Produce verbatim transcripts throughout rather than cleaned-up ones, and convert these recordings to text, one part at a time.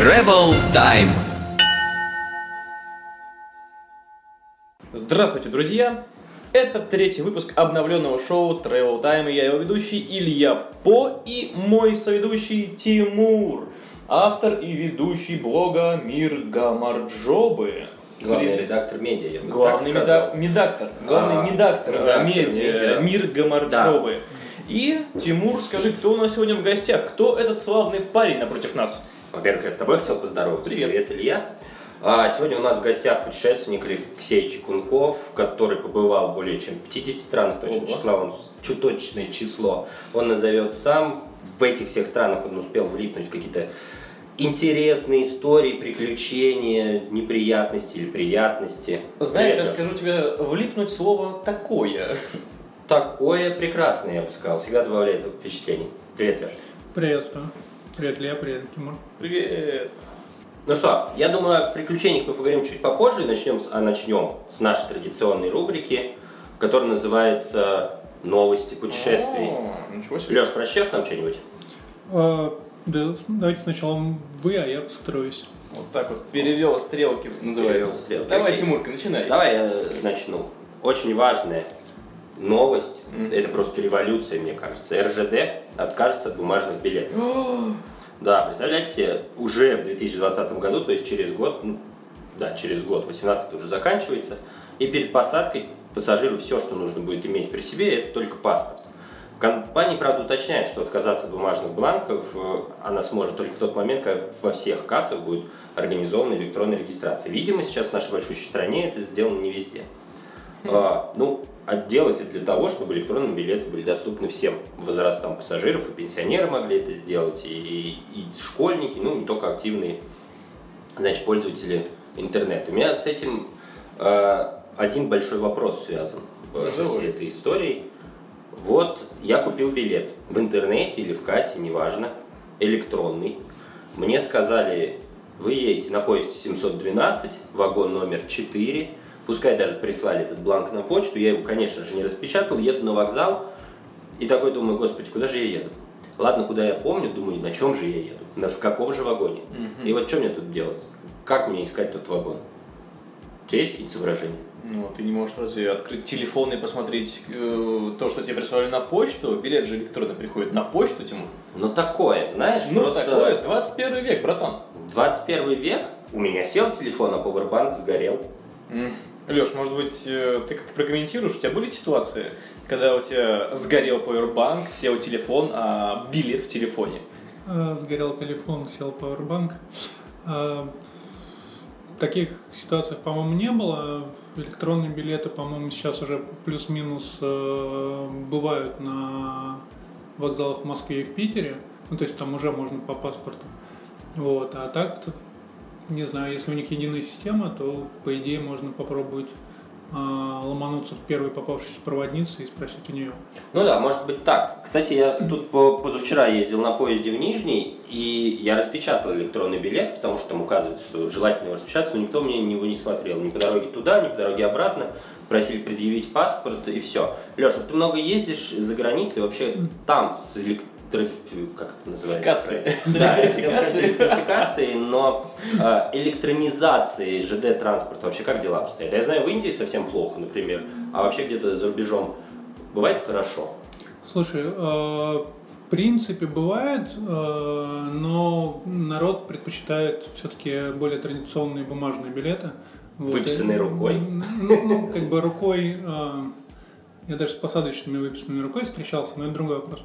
Travel Time. Здравствуйте, друзья! Это третий выпуск обновленного шоу Travel Time, и я его ведущий Илья По и мой соведущий Тимур, автор и ведущий блога «Мир Гамарджобы». Главный редактор медиа, я бы главный так сказал. Меда- медактор, главный а, медактор, редактор медиа, медиа «Мир Гамарджобы». Да. И, Тимур, скажи, кто у нас сегодня в гостях? Кто этот славный парень напротив нас? Во-первых, я с тобой хотел поздороваться. Привет. Привет, Илья. А сегодня у нас в гостях путешественник Алексей Чекунков, который побывал более чем в пятидесяти странах. Точное число, он, точное число он назовет сам. В этих всех странах он успел влипнуть в какие-то интересные истории, приключения, неприятности или приятности. Знаешь, я скажу тебе, влипнуть слово «такое». Такое прекрасное, я бы сказал. Всегда добавляет впечатлений. Привет, Леш. Приветствую. Привет, Лея. Привет, Тимур. Привет. Ну что, я думаю, о приключениях мы поговорим чуть попозже. И начнем с, а начнем с нашей традиционной рубрики, которая называется «Новости путешествий». О, ничего себе. Леш, прочтешь нам что-нибудь? А, да, давайте сначала вы, а я постараюсь. Вот так вот. Перевел стрелки, называется. Перевел стрелки. Давай, окей. Тимурка, начинай. Давай я начну. Очень важное. Новость, mm-hmm. это просто революция, мне кажется. эр жэ дэ откажется от бумажных билетов. Oh. Да, представляете себе, уже в две тысячи двадцатом году, то есть через год, ну, да, через год, восемнадцатый уже заканчивается, и перед посадкой пассажиру все, что нужно будет иметь при себе, это только паспорт. Компания, правда, уточняет, что отказаться от бумажных бланков она сможет только в тот момент, когда во всех кассах будет организована электронная регистрация. Видимо, сейчас в нашей большущей стране это сделано не везде. Mm-hmm. А, ну, отделаться для того, чтобы электронные билеты были доступны всем возрастам пассажиров, и пенсионеры могли это сделать, и, и, и школьники, ну, не только активные, значит, пользователи интернета. У меня с этим э, один большой вопрос связан да со всей этой историей. Вот я купил билет в интернете или в кассе, неважно, электронный. Мне сказали, вы едете на поезде семьсот двенадцать, вагон номер четыре, пускай даже прислали этот бланк на почту, я его, конечно же, не распечатал, еду на вокзал и такой думаю, господи, куда же я еду? Ладно, куда я помню, думаю, на чем же я еду, на, в каком же вагоне? Mm-hmm. И вот что мне тут делать? Как мне искать тот вагон? У тебя есть какие-то соображения? Ну, ты не можешь разве открыть телефон и посмотреть э, то, что тебе прислали на почту? Билет же электронно приходит на почту, Тимур. Ну, такое, знаешь, ну, просто... Ну, такое, двадцать первый век, братан. двадцать первый век? У меня сел телефон, а пауэрбанк сгорел. Mm. Лёш, может быть, ты как-то прокомментируешь, у тебя были ситуации, когда у тебя сгорел пауэрбанк, сел телефон, а билет в телефоне? Сгорел телефон, сел пауэрбанк. Таких ситуаций, по-моему, не было. Электронные билеты, по-моему, сейчас уже плюс-минус бывают на вокзалах в Москве и в Питере. Ну, то есть там уже можно по паспорту. Вот, а так... Не знаю, если у них единая система, то, по идее, можно попробовать э, ломануться в первой попавшейся проводнице и спросить у нее. Ну да, может быть так. Кстати, я тут позавчера ездил на поезде в Нижний, и я распечатал электронный билет, потому что там указывают, что желательно его распечатать, но никто мне его не смотрел. Ни по дороге туда, ни по дороге обратно. Просили предъявить паспорт, и все. Леша, ты много ездишь за границей, вообще там с электронным... Как это называется? С электрификацией, но электронизацией ЖД-транспорта вообще как дела обстоят? Я знаю, в Индии совсем плохо, например, а вообще где-то за рубежом бывает хорошо? Слушай, в принципе бывает, но народ предпочитает все-таки более традиционные бумажные билеты. Выписанные рукой? Ну, как бы рукой... Я даже с посадочными выписанными рукой встречался, но это другой вопрос.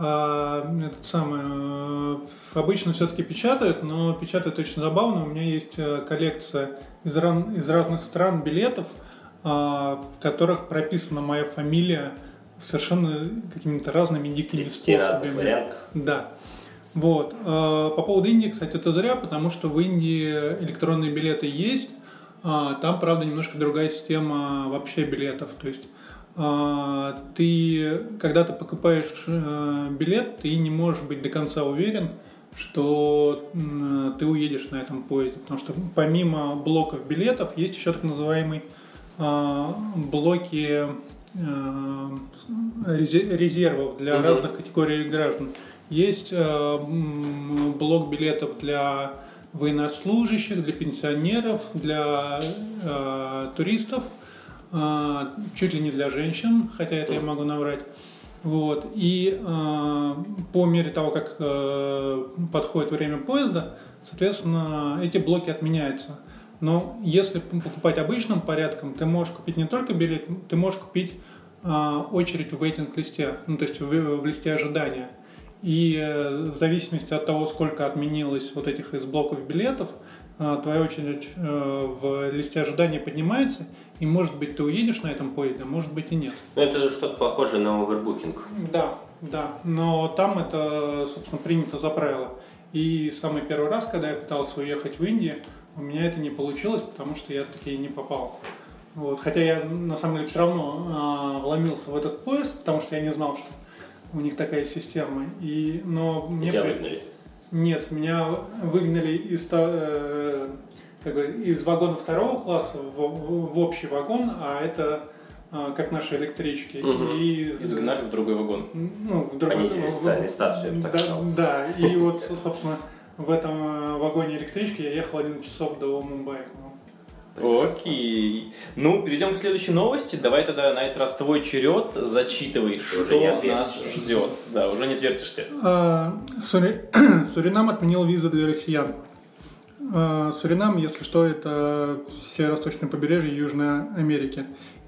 А, этот самый, обычно все-таки печатают, но печатают очень забавно. У меня есть коллекция из, ран, из разных стран билетов, а, в которых прописана моя фамилия совершенно какими-то разными дикими способами. Да. Вот. А, по поводу Индии, кстати, это зря, потому что в Индии электронные билеты есть. А, там, правда, немножко другая система вообще билетов. То есть ты, когда ты покупаешь билет, ты не можешь быть до конца уверен, что ты уедешь на этом поезде. Потому что помимо блоков билетов есть еще так называемые блоки резервов для разных категорий граждан. Есть блок билетов для военнослужащих, для пенсионеров, для э, туристов, э, чуть ли не для женщин, хотя это я могу наврать. Вот. И э, по мере того, как э, подходит время поезда, соответственно, эти блоки отменяются. Но если покупать обычным порядком, ты можешь купить не только билет, ты можешь купить э, очередь в вейтинг-листе, ну, то есть в, в листе ожидания. И э, в зависимости от того, сколько отменилось вот этих из блоков билетов, э, твоя очередь э, в листе ожидания поднимается, и, может быть, ты уедешь на этом поезде, а может быть и нет. Ну, это что-то похожее на овербукинг. Да, да, но там это, собственно, принято за правило. И самый первый раз, когда я пытался уехать в Индию, у меня это не получилось, потому что я таки не попал. Вот. Хотя я, на самом деле, все равно э, вломился в этот поезд, потому что я не знал, что у них такая система. И, но мне... Тебя выгнали? Нет, меня выгнали из, э, как бы, из вагона второго класса в, в общий вагон, а это э, как наши электрички. Угу. И... Изгнали в другой вагон. Ну, в другой... Понизили социальный статус, я бы так сказал. Да, и вот, собственно... В этом вагоне электрички я ехал одиннадцать часов до Мумбаи. Окей. Ну, перейдем к следующей новости. Давай тогда на этот раз твой черед зачитывай, что нас ждет. Да, уже не отвертишься. Суринам отменил визу для россиян. Суринам, если что, это северо-восточное побережье Южной Америки.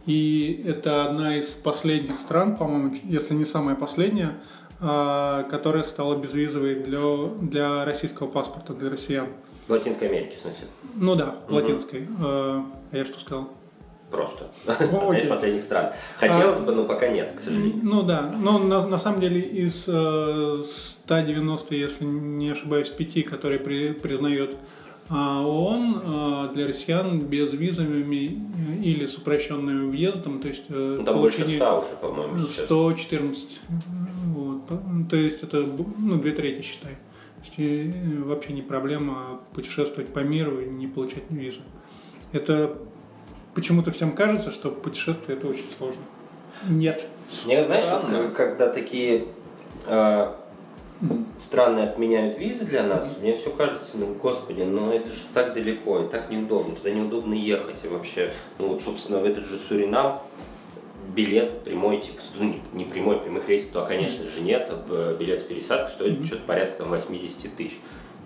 И это одна из последних стран, по-моему, если не самая последняя, которая стала безвизовой для, для российского паспорта, для россиян. В Латинской Америке, в смысле? Ну да, в угу. Латинской. А я что сказал? Просто. Одна из последних стран. Хотелось а, бы, но пока нет, к сожалению. Ну да, но на, на самом деле из э, сто девяносто, если не ошибаюсь, пяти, которые при, признает э, ООН, э, для россиян без визами или с упрощенным въездом, то есть... Э, ну, там больше ста уже, по-моему, сейчас. сто четырнадцать. То есть это ну, две трети, считай. Вообще не проблема путешествовать по миру и не получать визу. Это почему-то всем кажется, что путешествие это очень сложно. Нет. Мне, знаешь, вот, когда такие э, страны отменяют визы для нас, мне все кажется, ну, господи, ну это же так далеко и так неудобно, туда неудобно ехать и вообще. Ну вот, собственно, в этот же Суринам билет прямой, типа, ну, не прямой, прямых рейсов, то, конечно же, нет. Билет с пересадкой стоит mm-hmm. что-то порядка там, восемьдесят тысяч.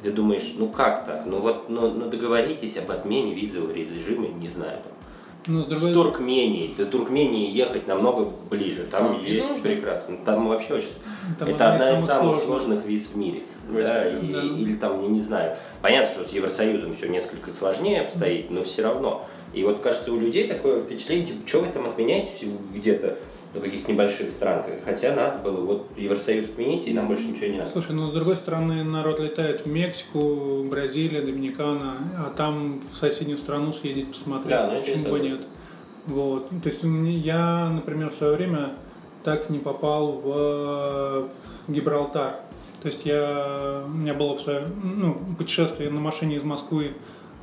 Ты думаешь, ну как так? Ну вот, ну, ну договоритесь об отмене визового режима, не знаю. Там. Ну, с другой... с Туркменией. До Туркмении ехать намного ближе. Там, там есть прекрасно. Там вообще очень... Там это одна из самых сложных, сложных виз в мире. Да, и, да. Или там, я не знаю. Понятно, что с Евросоюзом все несколько сложнее обстоит, но все равно. И вот, кажется, у людей такое впечатление, типа, что вы там отменяете где-то в каких-то небольших странках, хотя надо было, вот Евросоюз отменить, и нам больше ничего не надо. Слушай, ну, с другой стороны, народ летает в Мексику, Бразилию, Доминикана, а там в соседнюю страну съездить посмотреть, да, ну, почему бы нет. Вот. То есть я, например, в свое время так не попал в Гибралтар. То есть я, у меня было в свое, ну, путешествие на машине из Москвы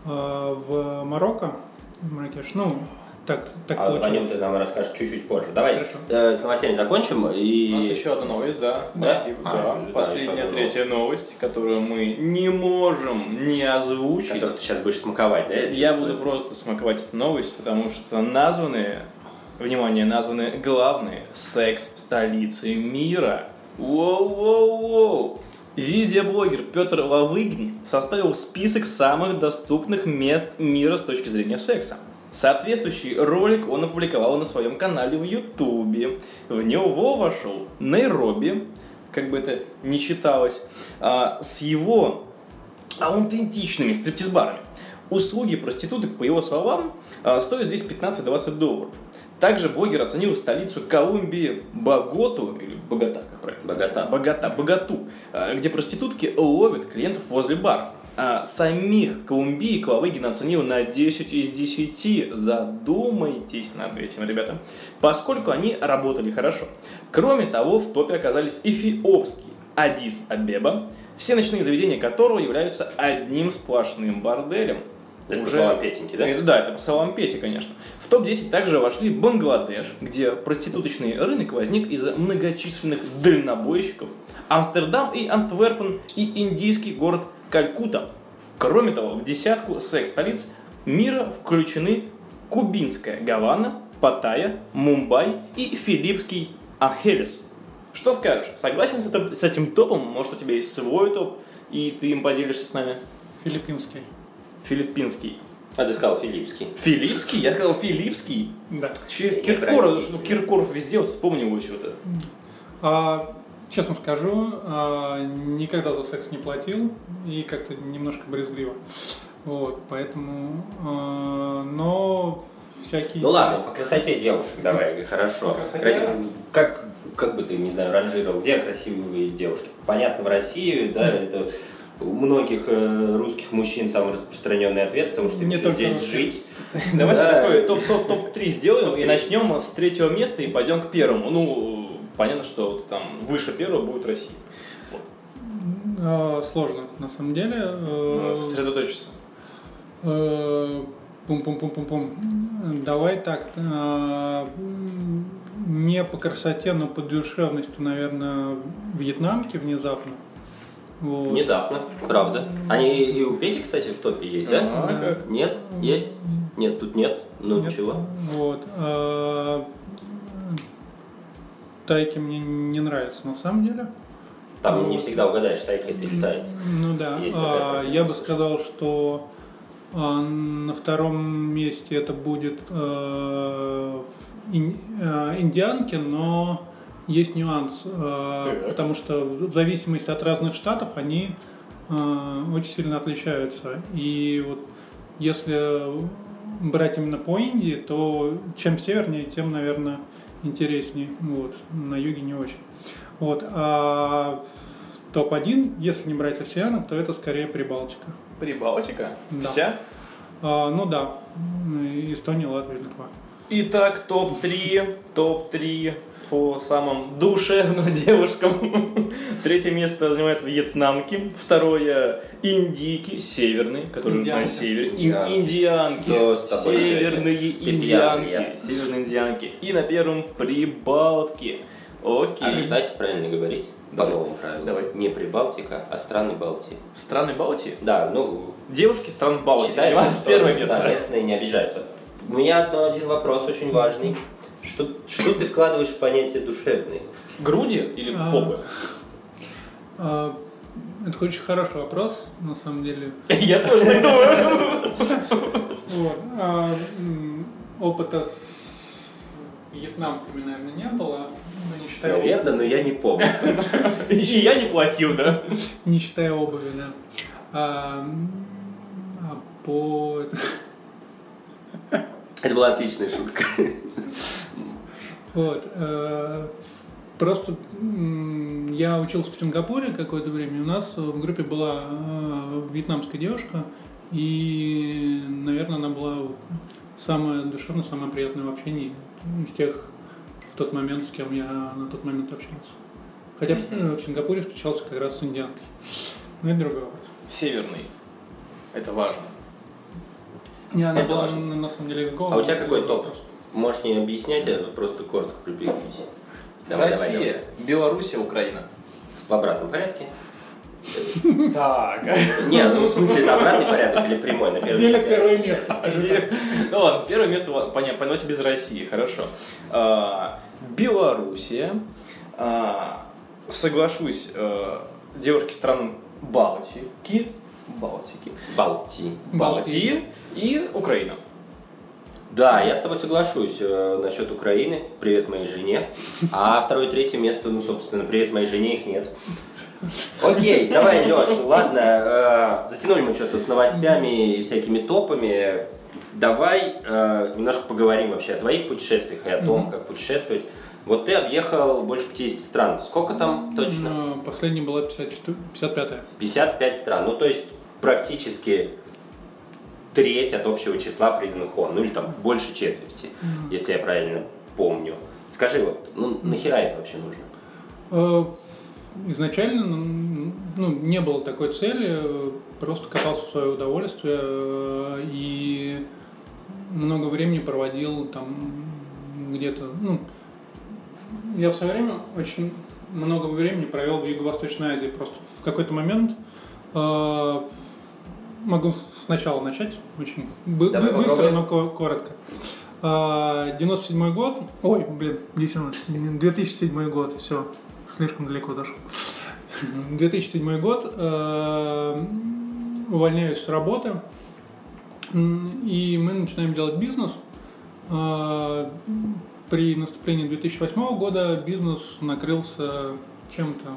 э, в Марокко, Маракеш, ну, так, так а получилось. О нем ты нам расскажешь чуть-чуть позже. Давай э, с новостями закончим. И... У нас еще одна новость, да. да? Спасибо. А, да. Последняя, третья новость, которую мы не можем не озвучить. Которую ты сейчас будешь смаковать, да? Я, я буду просто смаковать эту новость, потому что названы, внимание, названы главные секс-столицы мира. Воу-воу-воу! Видеоблогер Петр Лавыгни составил список самых доступных мест мира с точки зрения секса. Соответствующий ролик он опубликовал на своем канале в Ютубе. В него вошел Найроби, как бы это ни читалось, а, с его аутентичными стриптиз-барами. Услуги проституток, по его словам, стоят здесь пятнадцать-двадцать долларов. Также блогер оценил столицу Колумбии Боготу, или Богота, как правильно? Богота. Богота, Боготу, где проститутки ловят клиентов возле баров. А самих колумбиек Лавыгин оценил на десять из десяти. Задумайтесь над этим, ребята. Поскольку они работали хорошо. Кроме того, в топе оказались эфиопские Аддис-Абеба, все ночные заведения которого являются одним сплошным борделем. Это уже... по словам Петеньки, да? Да, это по словам Пети, конечно. В топ десять также вошли Бангладеш, где проституточный рынок возник из-за многочисленных дальнобойщиков, Амстердам и Антверпен и индийский город Калькутта, Кроме того, в десятку секс-столиц мира включены кубинская Гавана, Паттайя, Мумбай и филиппинский Анхелес. Что скажешь? Согласен с этим топом? Может, у тебя есть свой топ, и ты им поделишься с нами? Филиппинский. Филиппинский. А ты сказал филиппский. Филиппский? Я сказал филиппский? Да. Че, Киркоров, Киркоров везде, вот вспомнил его чего-то. А, честно скажу, а, никогда за секс не платил и как-то немножко брезгливо. Вот, поэтому... А, но всякие... Ну ладно, по красоте девушек давай, хорошо. Красота? Как, как бы ты, не знаю, ранжировал, где красивые девушки? Понятно, в России, да, это... У многих э, русских мужчин самый распространенный ответ, потому что им еще здесь русских. Жить. Давайте такой топ-топ-топ-три сделаем и начнем с третьего места и пойдем к первому. Ну, понятно, что там выше первого будет Россия. Сложно, на самом деле. Сосредоточиться. Пум-пум-пум-пум-пум. Давай так. Не по красоте, но по душевности, наверное, вьетнамки внезапно. Вот. Внезапно, правда. Они и у Пети, кстати, в топе есть, да? А-а-а. Нет, есть, нет, тут нет, ну нет. Ничего. Вот. Тайки мне не нравятся, на самом деле. Там вот. Не всегда угадаешь, тайки это или тайцы. Ну да, а, я бы сказал, что а, на втором месте это будет а, ин, а, индианки, но... Есть нюанс, э, потому что в зависимости от разных штатов они э, очень сильно отличаются. И вот если брать именно по Индии, то чем севернее, тем, наверное, интереснее. Вот. На юге не очень. Вот. А топ-один, если не брать россиянок, то это скорее Прибалтика. Прибалтика? Да. Вся? Э, ну да. Эстония, Латвия, Литва. Итак, топ-три, топ-три. По самым душевным девушкам. Третье место занимают вьетнамки. Второе индийки, северные, которые живут на севере. Индианки. Северные индианки. Северные индианки. И на первом прибалтки. Окей. А, кстати, правильно говорить. По новому правилу. Давай. Не Прибалтика, а страны Балтии. Страны Балтии? Да, ну... Девушки стран Балтии. Считаем, что первое место. Местные не обижаются. У меня один вопрос очень важный. Что, что ты вкладываешь в понятие душевный? Груди или попы? А, а, это очень хороший вопрос, на самом деле. Я тоже так думаю. Опыта с вьетнамками, наверное, не было. Наверное, но я не помню. И я не платил, да? Не считая обуви, да. По... Это была отличная шутка. Вот. Просто я учился в Сингапуре какое-то время, у нас в группе была вьетнамская девушка, и, наверное, она была самая душевная, самая приятная в общении из тех в тот момент, с кем я на тот момент общался. Хотя в Сингапуре встречался как раз с индианкой. Но это другой вопрос. Северный. Это важно. Не, она это была важно. На, на самом деле из головы. А у тебя какой топ? Можешь не объяснять, а просто коротко приблизись. Давай, Россия, давай, давай. Беларусь, Украина. В обратном порядке? Так. Не, ну в смысле это обратный порядок или прямой на первое место? Деле первое место, скажи. Ну ладно, первое место, понятно, понятно, без России, хорошо. Белоруссия. Соглашусь, девушки стран Балтики. Балтики. Балтии. Балтии и Украина. Да, я с тобой соглашусь э, насчет Украины. Привет моей жене. А второе, третье место, ну, собственно, привет моей жене, их нет. Окей, давай, Леш, ладно. Э, затянули мы что-то с новостями и всякими топами. Давай э, немножко поговорим вообще о твоих путешествиях и о том, как путешествовать. Вот ты объехал больше пятидесяти стран. Сколько там точно? Последняя была пятьдесят пятая. пятьдесят пять стран. Ну, то есть практически треть от общего числа признанных ООН. Ну, или там больше четверти, mm-hmm. если я правильно помню. Скажи, вот, ну, нахера это вообще нужно? Изначально ну, не было такой цели. Просто катался в свое удовольствие. И много времени проводил там где-то... Ну, я в свое время очень много времени провел в Юго-Восточной Азии. Просто в какой-то момент э, Могу сначала начать, очень бы- быстро, попробуем. Но коротко. девяносто седьмой год, ой, блин, две тысячи седьмой год, все, слишком далеко дошло. две тысячи седьмой год, увольняюсь с работы, и мы начинаем делать бизнес. При наступлении две тысячи восьмого года бизнес накрылся чем-то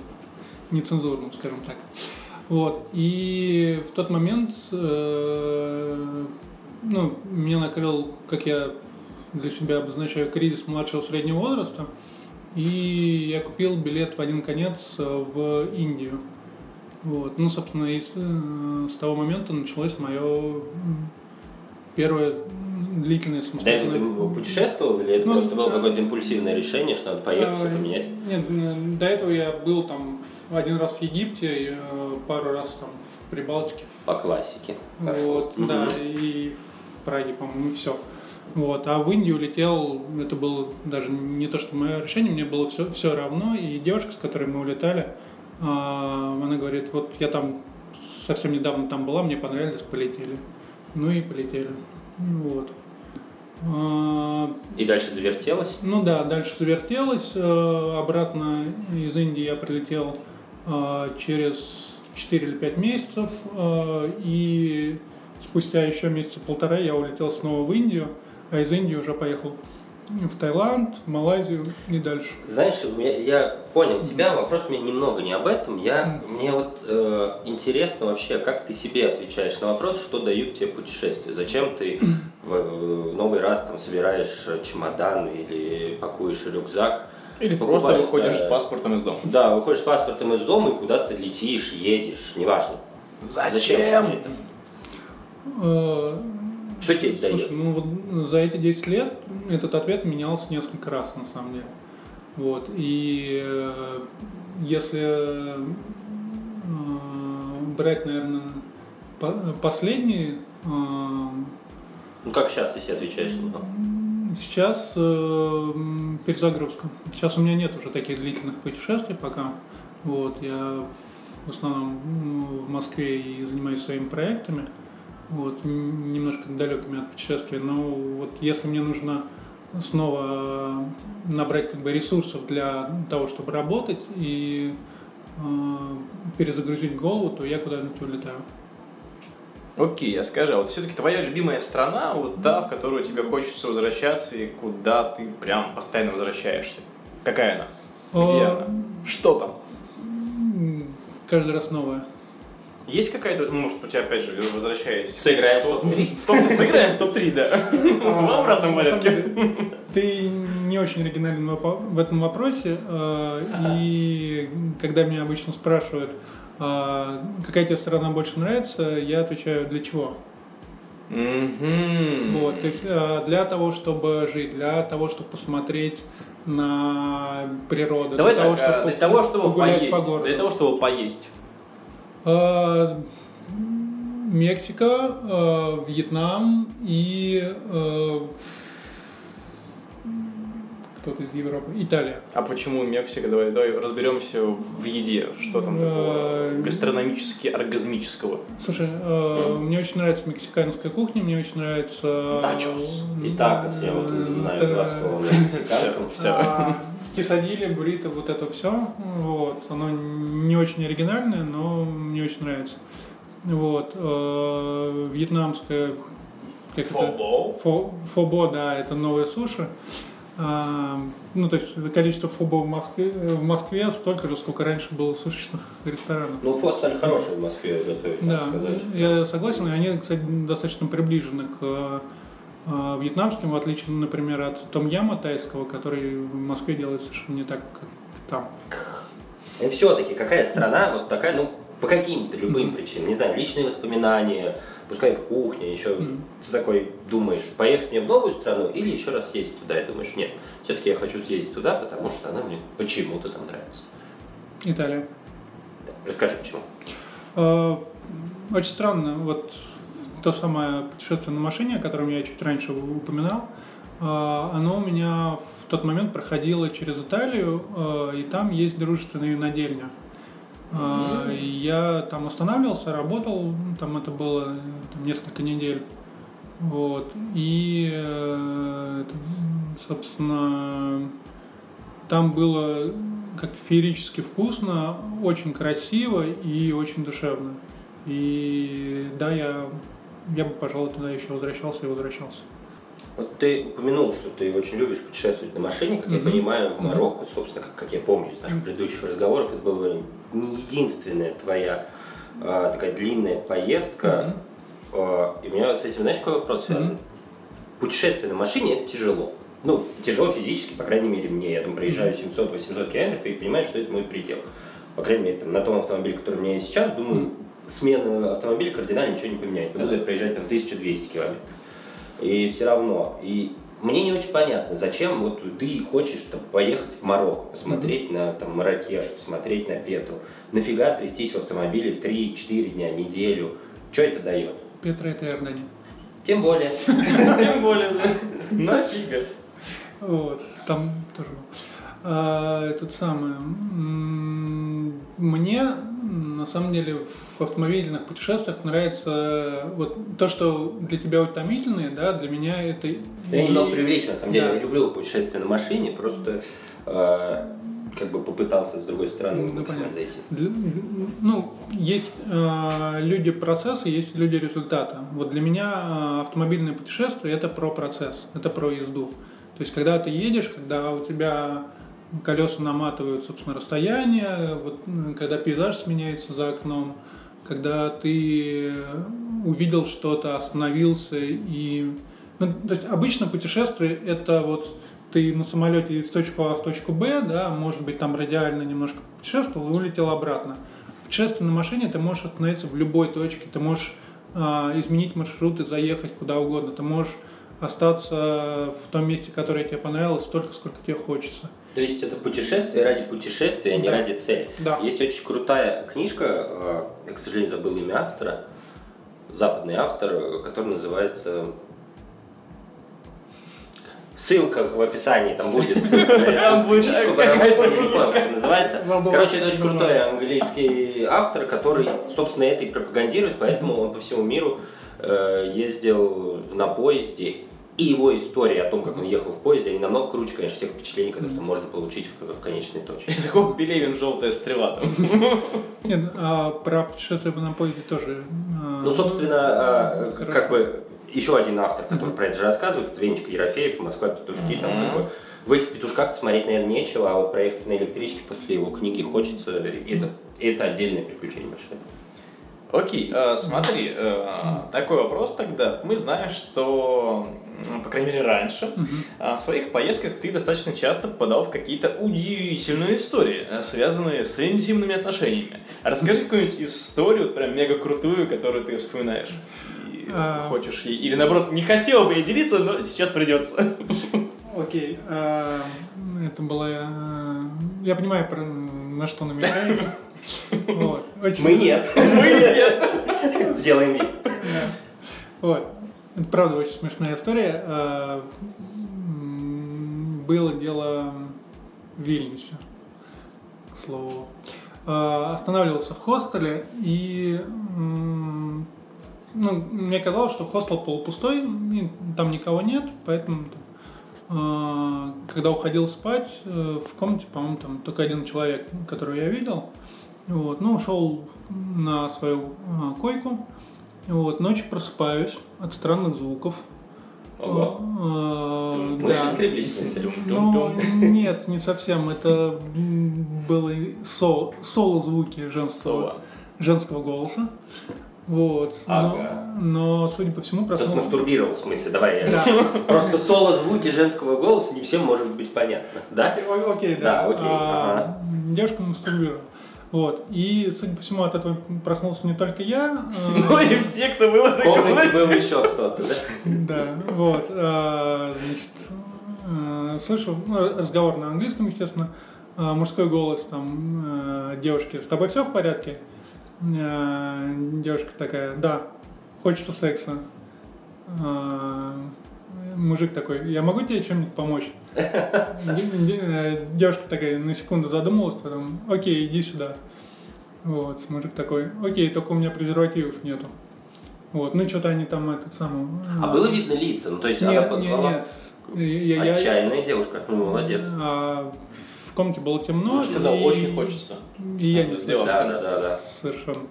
нецензурным, скажем так. Вот. И в тот момент э, ну, меня накрыл, как я для себя обозначаю, кризис младшего среднего возраста. И я купил билет в один конец в Индию. Вот. Ну, собственно, и с, э, с того момента началось мое первое длительное самостоятельное... До этого ты путешествовал или это ну, просто было какое-то импульсивное решение, что надо поехать, все поменять? Нет, до этого я был там один раз в Египте, пару раз там в Прибалтике. По классике. Вот, угу. Да, и в Праге, по-моему, и все. Вот, а в Индию летел, это было даже не то, что мое решение, мне было все, все равно. И девушка, с которой мы улетали, она говорит, вот я там совсем недавно там была, мне понравилось, полетели. Ну и полетели. Вот. И дальше завертелось? Ну да, дальше завертелось. Обратно из Индии я прилетел через четыре или пять месяцев. И спустя еще месяца полтора я улетел снова в Индию, а из Индии уже поехал в Таиланд, в Малайзию и дальше. Знаешь, я, я понял тебя, вопрос у меня немного не об этом. Я, мне вот э, интересно вообще, как ты себе отвечаешь на вопрос, что дают тебе путешествия. Зачем ты в, в новый раз там собираешь чемодан или пакуешь рюкзак? Или покупаешь, просто выходишь да, с паспортом из дома. Да, выходишь с паспортом из дома и куда-то летишь, едешь, неважно. Зачем? Зачем? Что тебе это дает? Ну, вот за эти десять лет этот ответ менялся несколько раз, на самом деле. Вот. И э, если э, брать, наверное, по- последние... Э, ну, как сейчас ты себе отвечаешь? Сейчас э, перезагрузка. Сейчас у меня нет уже таких длительных путешествий пока. Вот. Я в основном в Москве и занимаюсь своими проектами. Вот, немножко далекими от путешествий, но вот если мне нужно снова набрать как бы ресурсов для того, чтобы работать и э, перезагрузить голову, то я куда-нибудь улетаю. Окей, а скажи, а вот все-таки твоя любимая страна, вот та, в которую тебе хочется возвращаться и куда ты прям постоянно возвращаешься? Какая она? Где она? Что там? Каждый раз новая. Есть какая-то, ну, может, у тебя, опять же, возвращаясь... Сыграем в топ-три. Сыграем в топ-три, да. В обратном порядке. Ты не очень оригинален в этом вопросе. И когда меня обычно спрашивают, какая тебе страна больше нравится, я отвечаю, для чего? Вот, то есть для того, чтобы жить, для того, чтобы посмотреть... на природу. Давай для, так, того, чтобы для, по- того, чтобы поесть, по для того, чтобы поесть. А, Мексика, а, Вьетнам и а, кто-то из Европы. Италия. А почему Мексика? Давай, давай разберемся в еде. Что там а, такого гастрономически оргазмического? Слушай, а, mm. мне очень нравится мексиканская кухня, мне очень нравится... Начос. И такос, я вот знаю два слова на мексиканском. Все. Кесадилья, буррито, вот это все. Вот. Оно не очень оригинальное, но мне очень нравится. Вот. Э-э- вьетнамское... Фобо. Фо- фобо, да, это новые суши. Э-э- ну, то есть количество фобо в Москве, в Москве столько же, сколько раньше было сушечных ресторанов. Ну, фо стали хорошие в Москве готовить, да, надо сказать. Я согласен, и они, кстати, достаточно приближены к... вьетнамским, в отличие, например, от том-яма тайского, который в Москве делает совершенно не так, как там. И все-таки, какая страна, вот такая, ну, по каким-то любым mm-hmm. причинам, не знаю, личные воспоминания, пускай в кухне, еще mm-hmm. ты такой думаешь, поехать мне в новую страну или еще раз съездить туда, и думаешь, нет, все-таки я хочу съездить туда, потому что она мне почему-то там нравится. Италия. Да. Расскажи, почему. Очень странно, вот... То самое путешествие на машине, о котором я чуть раньше упоминал, оно у меня в тот момент проходило через Италию, и там есть дружественная винодельня. Я там останавливался, работал, там это было там, несколько недель. Вот. И, собственно, там было как-то феерически вкусно, очень красиво и очень душевно. И да, я, я бы, пожалуй, туда еще возвращался и возвращался. Вот ты упомянул, что ты очень любишь путешествовать на машине, как mm-hmm. я понимаю, в Марокко, собственно, как, как я помню из наших предыдущих разговоров, это была не единственная твоя э, такая длинная поездка. Mm-hmm. Э, и у меня с этим, знаешь, какой вопрос связан? Mm-hmm. Путешествие на машине – это тяжело. Ну, тяжело физически, по крайней мере, мне. Я там проезжаю семьсот-восемьсот километров и понимаю, что это мой предел. По крайней мере, там, на том автомобиле, который у меня есть сейчас, думаю, mm-hmm. смена автомобиля кардинально ничего не поменяет. Буду я проезжать там тысячу двести километров. И все равно. И мне не очень понятно, зачем вот ты хочешь там, поехать в Марокко, посмотреть mm-hmm. на там, Марракеш, посмотреть на Петру. Нафига трястись в автомобиле три-четыре дня, неделю? Что это дает? Петра это Эрдани. Тем более. Тем более. Нафига. Вот. Там тоже. Этот самый. Мне на самом деле в автомобильных путешествиях нравится вот то, что для тебя утомительное, да, для меня это... Я и... немного привлечен, на самом деле, да. Я люблю путешествия на машине, просто э, как бы попытался с другой стороны ну, максимально зайти. Для, ну, есть э, люди процесса, есть люди результата. Вот для меня автомобильное путешествие – это про процесс, это про езду. То есть, когда ты едешь, когда у тебя... Колеса наматывают, собственно, расстояние, вот, когда пейзаж сменяется за окном, когда ты увидел что-то, остановился и... Ну, то есть обычно путешествие – это вот ты на самолете из точки А в точку Б, да, может быть, там радиально немножко путешествовал и улетел обратно. Путешествие на машине ты можешь остановиться в любой точке, ты можешь а, изменить маршрут и заехать куда угодно, ты можешь остаться в том месте, которое тебе понравилось, столько, сколько тебе хочется. То есть это путешествие ради путешествия, а не да. ради цели. Да. Есть очень крутая книжка, я, к сожалению, забыл имя автора, западный автор, который называется... В ссылках в описании там будет ссылка на эту книжку, как называется. Короче, это очень крутой английский автор, который, собственно, это и пропагандирует, поэтому он по всему миру ездил на поезде. И его история о том, как он ехал в поезде, они намного круче, конечно, всех впечатлений, которые там можно получить в конечной точке. Это как Пелевин «Желтая стрела». Нет, про путешествие на поезде тоже... Ну, собственно, как бы еще один автор, который про это же рассказывает, это Венечка Ерофеев, «Москва. Петушки». Там как бы в этих петушках смотреть, наверное, нечего, а вот проехаться на электричке после его книги хочется. Это отдельное приключение большое. Окей, э, смотри, э, такой вопрос тогда. Мы знаем, что, по крайней мере, раньше э, в своих поездках ты достаточно часто попадал в какие-то удивительные истории, связанные с интимными отношениями. Расскажи какую-нибудь историю, вот прям мега крутую, которую ты вспоминаешь. И а... хочешь ей, или наоборот, не хотел бы ей делиться, но сейчас придется. Окей, а, это была... Я понимаю, на что намекаете. Вот. Очень... Мы нет. Мы нет. Сделаем вид. Да. Вот. Это правда очень смешная история. Было дело в Вильнюсе, к слову. Останавливался в хостеле, и ну, мне казалось, что хостел полупустой, там никого нет, поэтому... Когда уходил спать, в комнате, по-моему, там только один человек, которого я видел. Вот, ну, ушел на свою а, койку. Вот, ночью просыпаюсь от странных звуков. Ого. А, да. Очень скреблись, если. Ну, нет, не совсем. Это были сол, соло-звуки женского, женского голоса. Вот. Ага. Но, но, судя по всему, проснулся... Кто-то мастурбировал, в смысле, давай я... Да. Просто соло-звуки женского голоса не всем может быть понятно, да? Окей, да. Да, окей. А, ага. Девушка мастурбировала. Вот. И, судя по всему, от этого проснулся не только я. Ну и все, кто был в комнате. Был еще кто-то, да? Да, вот. Значит, слышу разговор на английском, естественно. Мужской голос там девушки. С тобой все в порядке? Девушка такая, да, хочется секса. Мужик такой, я могу тебе чем-нибудь помочь? Девушка такая на секунду задумалась, потом, окей, иди сюда. Вот, мужик такой, окей, только у меня презервативов нету. Вот, ну что-то они там это самое... А было видно лица? Ну, то есть нет, она позвала? Нет, нет. Отчаянная я, я... девушка, ну, молодец. А, в комнате было темно. Я сказал, и... очень хочется. И я не сделал. Да, да, да, да. Совершенно.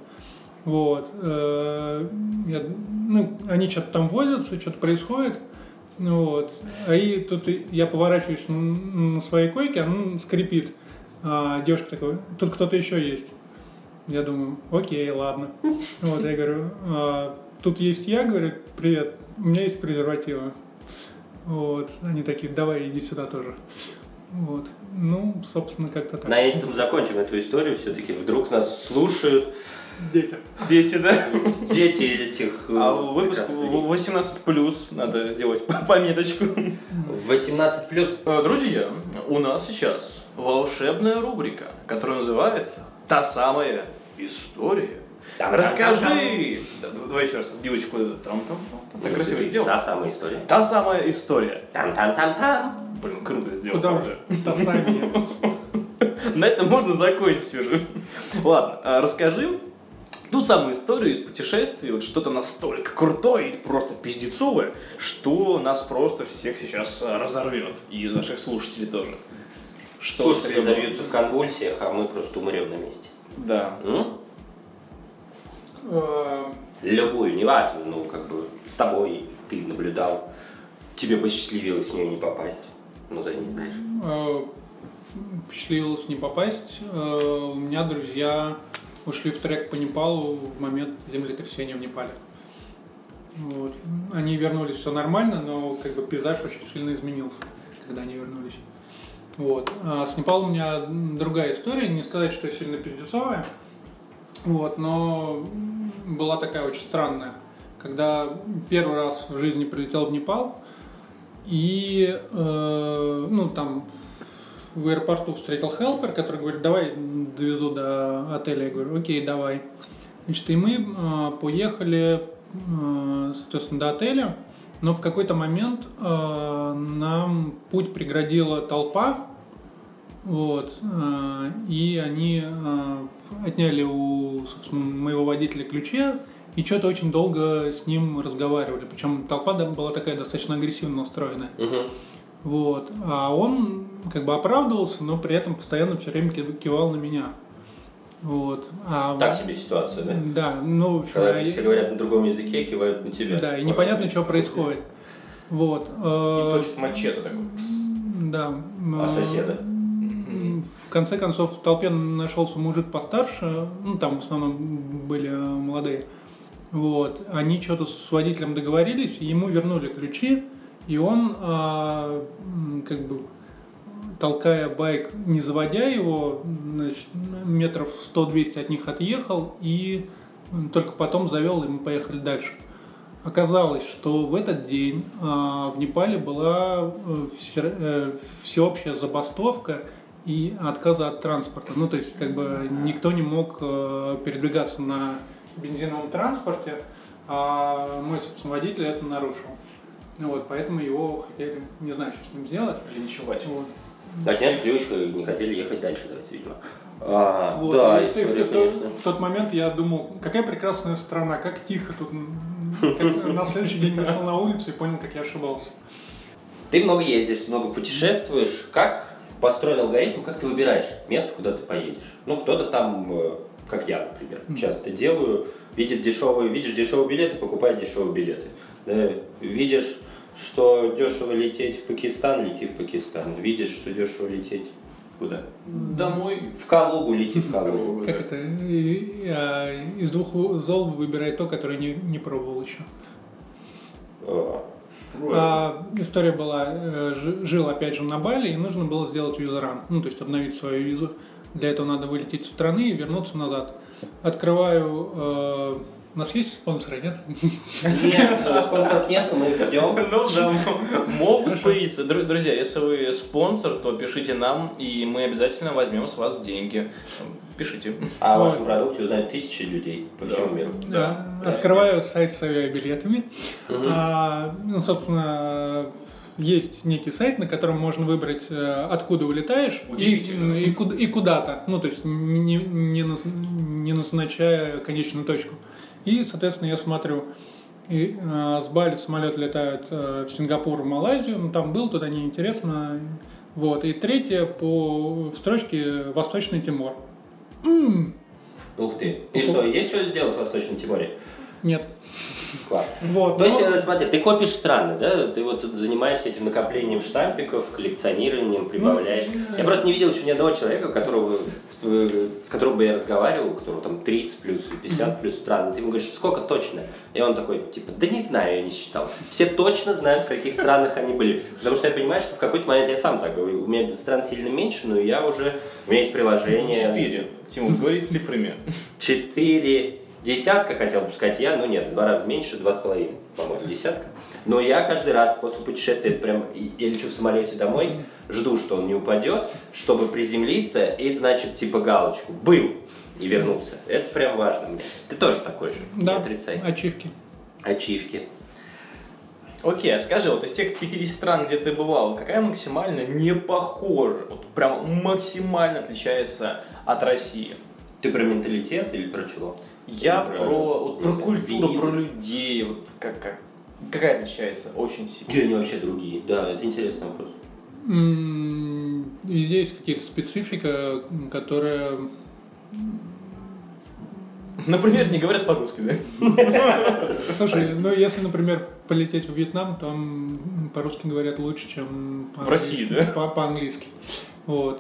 Вот. Я... Ну, они что-то там возятся, что-то происходит. Вот. А и тут я поворачиваюсь на своей койке, она скрипит. А девушка такая, тут кто-то еще есть. Я думаю, окей, ладно. Вот, я говорю, а, тут есть я, говорю, привет, у меня есть презервативы. Вот, они такие, давай, иди сюда тоже. Вот, ну, собственно, как-то так. На этом закончим эту историю все-таки. Вдруг нас слушают. Дети. Дети, да? Дети этих... А выпуск восемнадцать плюс, надо сделать пометочку. восемнадцать плюс. Друзья, у нас сейчас волшебная рубрика, которая называется... Та самая история. Там, расскажи. Там, там, там. Давай еще раз отбивочку. Там, там, там. Ты красиво сделал. Та самая история. Та самая история. Там, там, там, там. Блин, круто сделал. Куда уже? Та самая. На этом можно закончить уже. Ладно, расскажи ту самую историю из путешествий, вот что-то настолько крутое или просто пиздецовое, что нас просто всех сейчас разорвет. И наших слушателей тоже. Что слушатели забьются в конвульсиях, а мы просто умрем на месте. Да. М? Любую, неважно, ну как бы с тобой ты наблюдал, тебе посчастливилось с ней не попасть. Ну да, не знаешь. Посчастливилось не попасть. У меня друзья ушли в трек по Непалу в момент землетрясения в Непале. Вот. Они вернулись, все нормально, но как бы пейзаж очень сильно изменился, когда они вернулись. Вот. А с Непалом у меня другая история, не сказать, что сильно пиздецовая, вот, но была такая очень странная. Когда первый раз в жизни прилетел в Непал, и э, ну, там в аэропорту встретил хелпер, который говорит, давай довезу до отеля. Я говорю, окей, давай. Значит, и мы э, поехали, э, соответственно, до отеля. Но в какой-то момент э, нам путь преградила толпа, вот, э, и они э, отняли у моего водителя ключи и что-то очень долго с ним разговаривали. Причем толпа была такая достаточно агрессивно настроенная. Uh-huh. Вот, а он как бы оправдывался, но при этом постоянно все время кивал на меня. Вот. А так себе ситуация, да? Да, ну, в общем, когда все говорят на другом языке, кивают на тебя. Да, и непонятно, что происходит. Вот. И точит мачете такой. Да. А соседа? В конце концов, в толпе нашелся мужик постарше, ну, там в основном были молодые. Вот. Они что-то с водителем договорились, и ему вернули ключи, и он, как бы, толкая байк, не заводя его, значит, метров сто-двести от них отъехал и только потом завел, и мы поехали дальше. Оказалось, что в этот день а, в Непале была все, э, всеобщая забастовка и отказа от транспорта. Ну, то есть, как бы никто не мог э, передвигаться на бензиновом транспорте, а мой водитель это нарушил. Вот, поэтому его хотели, не знаю, что с ним сделать. Линчевать. Вот. Отняли ключку и не хотели ехать дальше, давайте, видимо. А, вот, да, история, в, в, в, в тот момент я думал, какая прекрасная страна, как тихо тут. На следующий день вышел на улицу и понял, как я ошибался. Ты много ездишь, много путешествуешь. Как построен алгоритм, как ты выбираешь место, куда ты поедешь? Ну, кто-то там, как я, например, часто делаю, видит дешевые, видишь дешевые билеты, покупай дешевые билеты. Видишь, что дешево лететь в Пакистан, лети в Пакистан. Видишь, что дешево лететь куда? Домой. В Калугу, лети в Калугу. Как это? Из двух зол выбирай то, которое не, не пробовал еще. А, история была, жил опять же на Бали, и нужно было сделать визаран, ну то есть обновить свою визу. Для этого надо вылететь из страны и вернуться назад. Открываю... У нас есть спонсоры, нет? Нет, спонсоров нет, но мы их ждем. Ну да, могут появиться. Друзья, если вы спонсор, то пишите нам, и мы обязательно возьмем с вас деньги. Пишите. А о вашем продукте узнают тысячи людей по всему миру. Да, открываю сайт с авиабилетами. Ну, собственно, есть некий сайт, на котором можно выбрать, откуда улетаешь и, и, и куда-то, ну, то есть не, не назначая конечную точку. И, соответственно, я смотрю, и, э, с Бали самолеты летают э, в Сингапур, в Малайзию, ну, там был, туда неинтересно. Вот. И третье по в строчке Восточный Тимор. М-м. Ух ты. И Ух. что, есть что делать в Восточном Тиморе? Нет. Класс. Вот, То но... есть, смотри, ты копишь страны, да? Ты вот тут занимаешься этим накоплением штампиков, коллекционированием, прибавляешь. Ну, я просто не видел еще ни одного человека, которого, с которым бы я разговаривал, у которого там тридцать плюс, пятьдесят плюс стран. Ты ему говоришь, сколько точно? И он такой, типа, да не знаю, я не считал. Все точно знают, в каких странах они были. Потому что я понимаю, что в какой-то момент я сам так говорю. У меня стран сильно меньше, но я уже... У меня есть приложение... Четыре. Тимур говорит цифрами. Четыре... Десятка, хотел бы сказать я, но нет, в два раза меньше, два с половиной, по-моему, десятка. Но я каждый раз после путешествия, это прям, я лечу в самолете домой, жду, что он не упадет, чтобы приземлиться и, значит, типа галочку «был» и вернулся. Это прям важно мне. Ты тоже такой же, да, не отрицай. Ачивки. Ачивки. Окей, скажи, вот из тех пятидесяти стран, где ты бывал, какая максимально не похожа, вот прям максимально отличается от России? Ты про менталитет или про чего? Я про, про, вот, про культуру, виды. Про людей, вот как, как, какая отличается очень сильно. Или они вообще другие? Да, это интересный вопрос. Mm, здесь какие-то специфика, которая... Например, не говорят по-русски, да? Слушай, ну если, например, полететь в Вьетнам, там по-русски говорят лучше, чем в России, да? По-английски. Вот.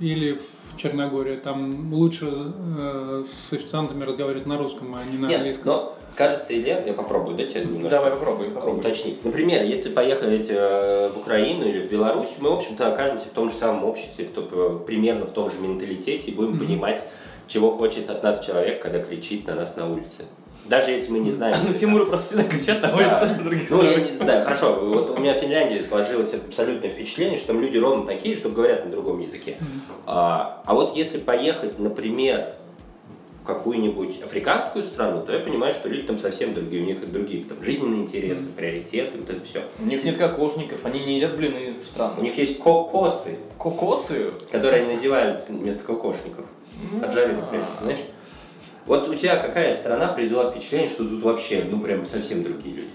Или Черногория, там лучше э, с официантами разговаривать на русском, а не на Нет, английском. Но кажется, Илья, я попробую, да, тебе немножко Давай попробуй, попробуй. уточнить. Например, если поехать э, в Украину или в Беларусь, мы, в общем-то, окажемся в том же самом обществе, в то, примерно в том же менталитете, и будем mm-hmm. понимать, чего хочет от нас человек, когда кричит на нас на улице. Даже если мы не знаем... Ну, Тимуру просто всегда кричат на улице, на других странах. Ну, я не знаю, хорошо. Вот у меня в Финляндии сложилось абсолютное впечатление, что там люди ровно такие, что говорят на другом языке. А, а вот если поехать, например, в какую-нибудь африканскую страну, то я понимаю, что люди там совсем другие, у них другие там жизненные интересы, приоритеты, вот это все. У них нет кокошников, они не едят блины в страну. У них есть кокосы. Кокосы? Которые они надевают вместо кокошников. От жареных, знаешь? Вот у тебя какая страна произвела впечатление, что тут вообще, ну, прям совсем другие люди?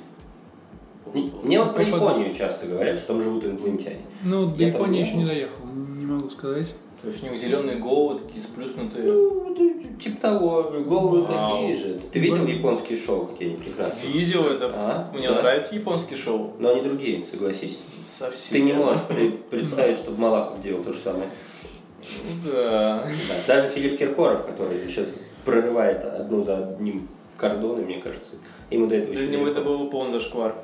Мне вот про Японию часто говорят, что там живут инопланетяне. Ну, до Японии еще не доехал, не могу сказать. То есть у них зеленые головы такие сплюснутые? Ну, типа того, головы такие же. Ты видел японские шоу, какие они прекрасные? Видел это. Мне нравятся японские шоу. Но они другие, согласись. Совсем. Ты не можешь представить, чтобы Малахов делал то же самое. Да. Даже Филипп Киркоров, который сейчас... прорывает одну за одним кордоны, мне кажется. Ему до этого Для него это был полный зашквар.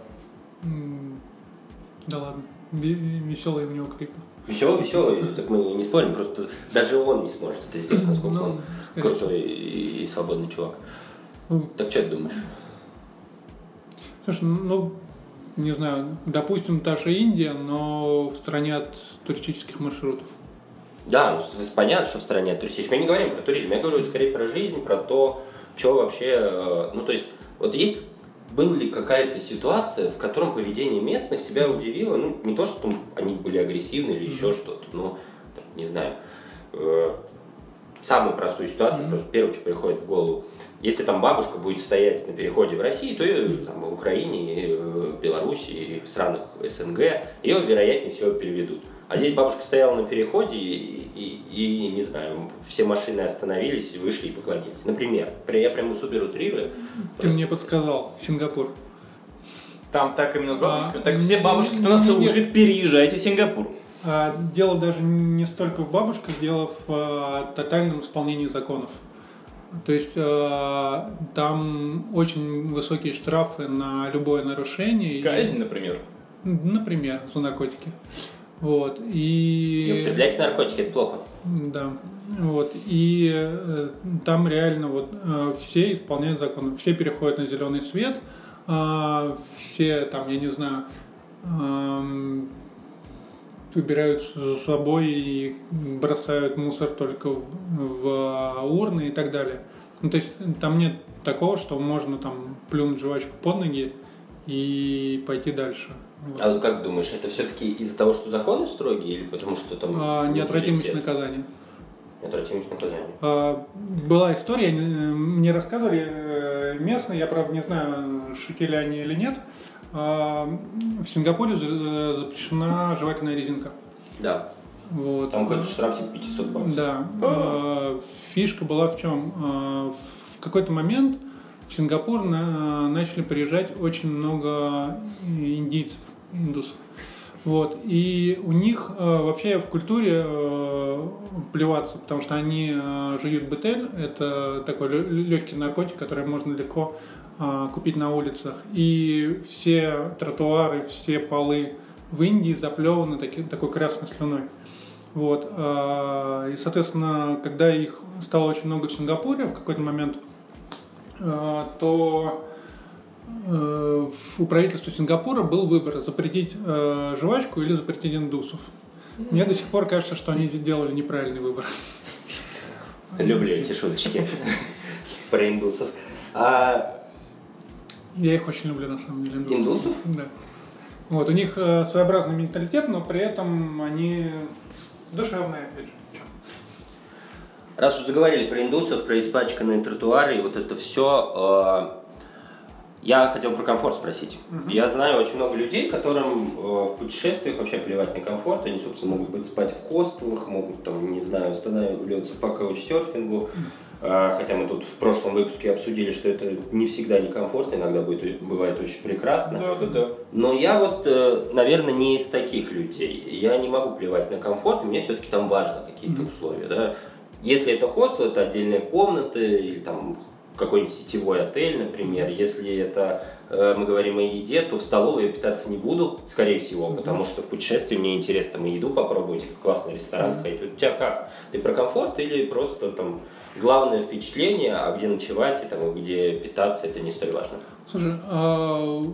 Да ладно. Веселые у него клипы. Веселые, веселые. Так мы не спорим, просто даже он не сможет это сделать, насколько ну, он конечно. крутой и свободный чувак. Ну, так что ты думаешь? Слушай, ну, не знаю, допустим, та же Индия, но в стране от туристических маршрутов. Да, ну, понятно, что в стране туристически. Мы не говорим про туризм, я говорю скорее про жизнь, про то, что вообще... Ну, то есть, вот есть, была ли какая-то ситуация, в котором поведение местных тебя удивило? Ну, не то, что они были агрессивны или еще mm-hmm. что-то, но, там, не знаю, э, самую простую ситуацию, mm-hmm. просто первое, что приходит в голову. Если там бабушка будет стоять на переходе в России, то ее там, в Украине, и в Беларуси, и в странах СНГ, ее, вероятнее всего, переведут. А здесь бабушка стояла на переходе и, и, и, не знаю, все машины остановились, вышли и поклонились. Например, я прямо супер утрирую. Ты просто... мне подсказал, Сингапур. Там так именно с бабушкой? А, так все бабушки, кто нас слушает, переезжайте в Сингапур. А, дело даже не столько в бабушках, дело в а, тотальном исполнении законов. То есть а, там очень высокие штрафы на любое нарушение. Казнь, например? Например, за наркотики. Вот, и... и употребляйте наркотики, это плохо. Да, вот, и э, там реально вот э, все исполняют законы, все переходят на зеленый свет, э, все там, я не знаю, э, убираются за собой и бросают мусор только в, в урны и так далее. Ну, то есть там нет такого, что можно там плюнуть жвачку под ноги и пойти дальше. А вот как думаешь, это все-таки из-за того, что законы строгие, или потому что там... А, неотвратимость наказания. Неотвратимость наказания. А, была история, мне рассказывали местные, я, правда, не знаю, шутили они или нет. А, в Сингапуре запрещена жевательная резинка. Да. Вот. Там какой-то штраф типа пятьсот баксов. Да. А, фишка была в чем? А, в какой-то момент в Сингапур на, начали приезжать очень много индийцев, индусов. Вот. И у них э, вообще в культуре э, плеваться, потому что они э, жуют бетель, это такой лё- легкий наркотик, который можно легко э, купить на улицах. И все тротуары, все полы в Индии заплеваны таки, такой красной слюной. Вот. Э, и, соответственно, когда их стало очень много в Сингапуре в какой-то момент, то у правительства Сингапура был выбор, запретить жвачку или запретить индусов. Мне до сих пор кажется, что они делали неправильный выбор. Люблю эти шуточки про индусов. Я их очень люблю, на самом деле, индусов. Индусов? Да. Вот, у них своеобразный менталитет, но при этом они душевные, опять же. Раз уж заговорили про индусов, про испачканные тротуары и вот это все, э, я хотел про комфорт спросить. Uh-huh. Я знаю очень много людей, которым э, в путешествиях вообще плевать на комфорт. Они, собственно, могут быть спать в хостелах, могут, там, не знаю, останавливаться по каучсерфингу. Uh-huh. Э, хотя мы тут в прошлом выпуске обсудили, что это не всегда некомфортно, иногда будет, бывает очень прекрасно. Да, да, да. Но я вот, э, наверное, не из таких людей. Я не могу плевать на комфорт, и мне все-таки там важны какие-то uh-huh. условия, да. Если это хостел, это отдельные комнаты или там какой-нибудь сетевой отель, например. Если это э, мы говорим о еде, то в столовой я питаться не буду, скорее всего, mm-hmm. потому что в путешествии мне интересно и еду попробовать, и в классный ресторан mm-hmm. сходить. У тебя как? Ты про комфорт или просто там главное впечатление, а где ночевать и там, где питаться, это не столь важно? Слушай,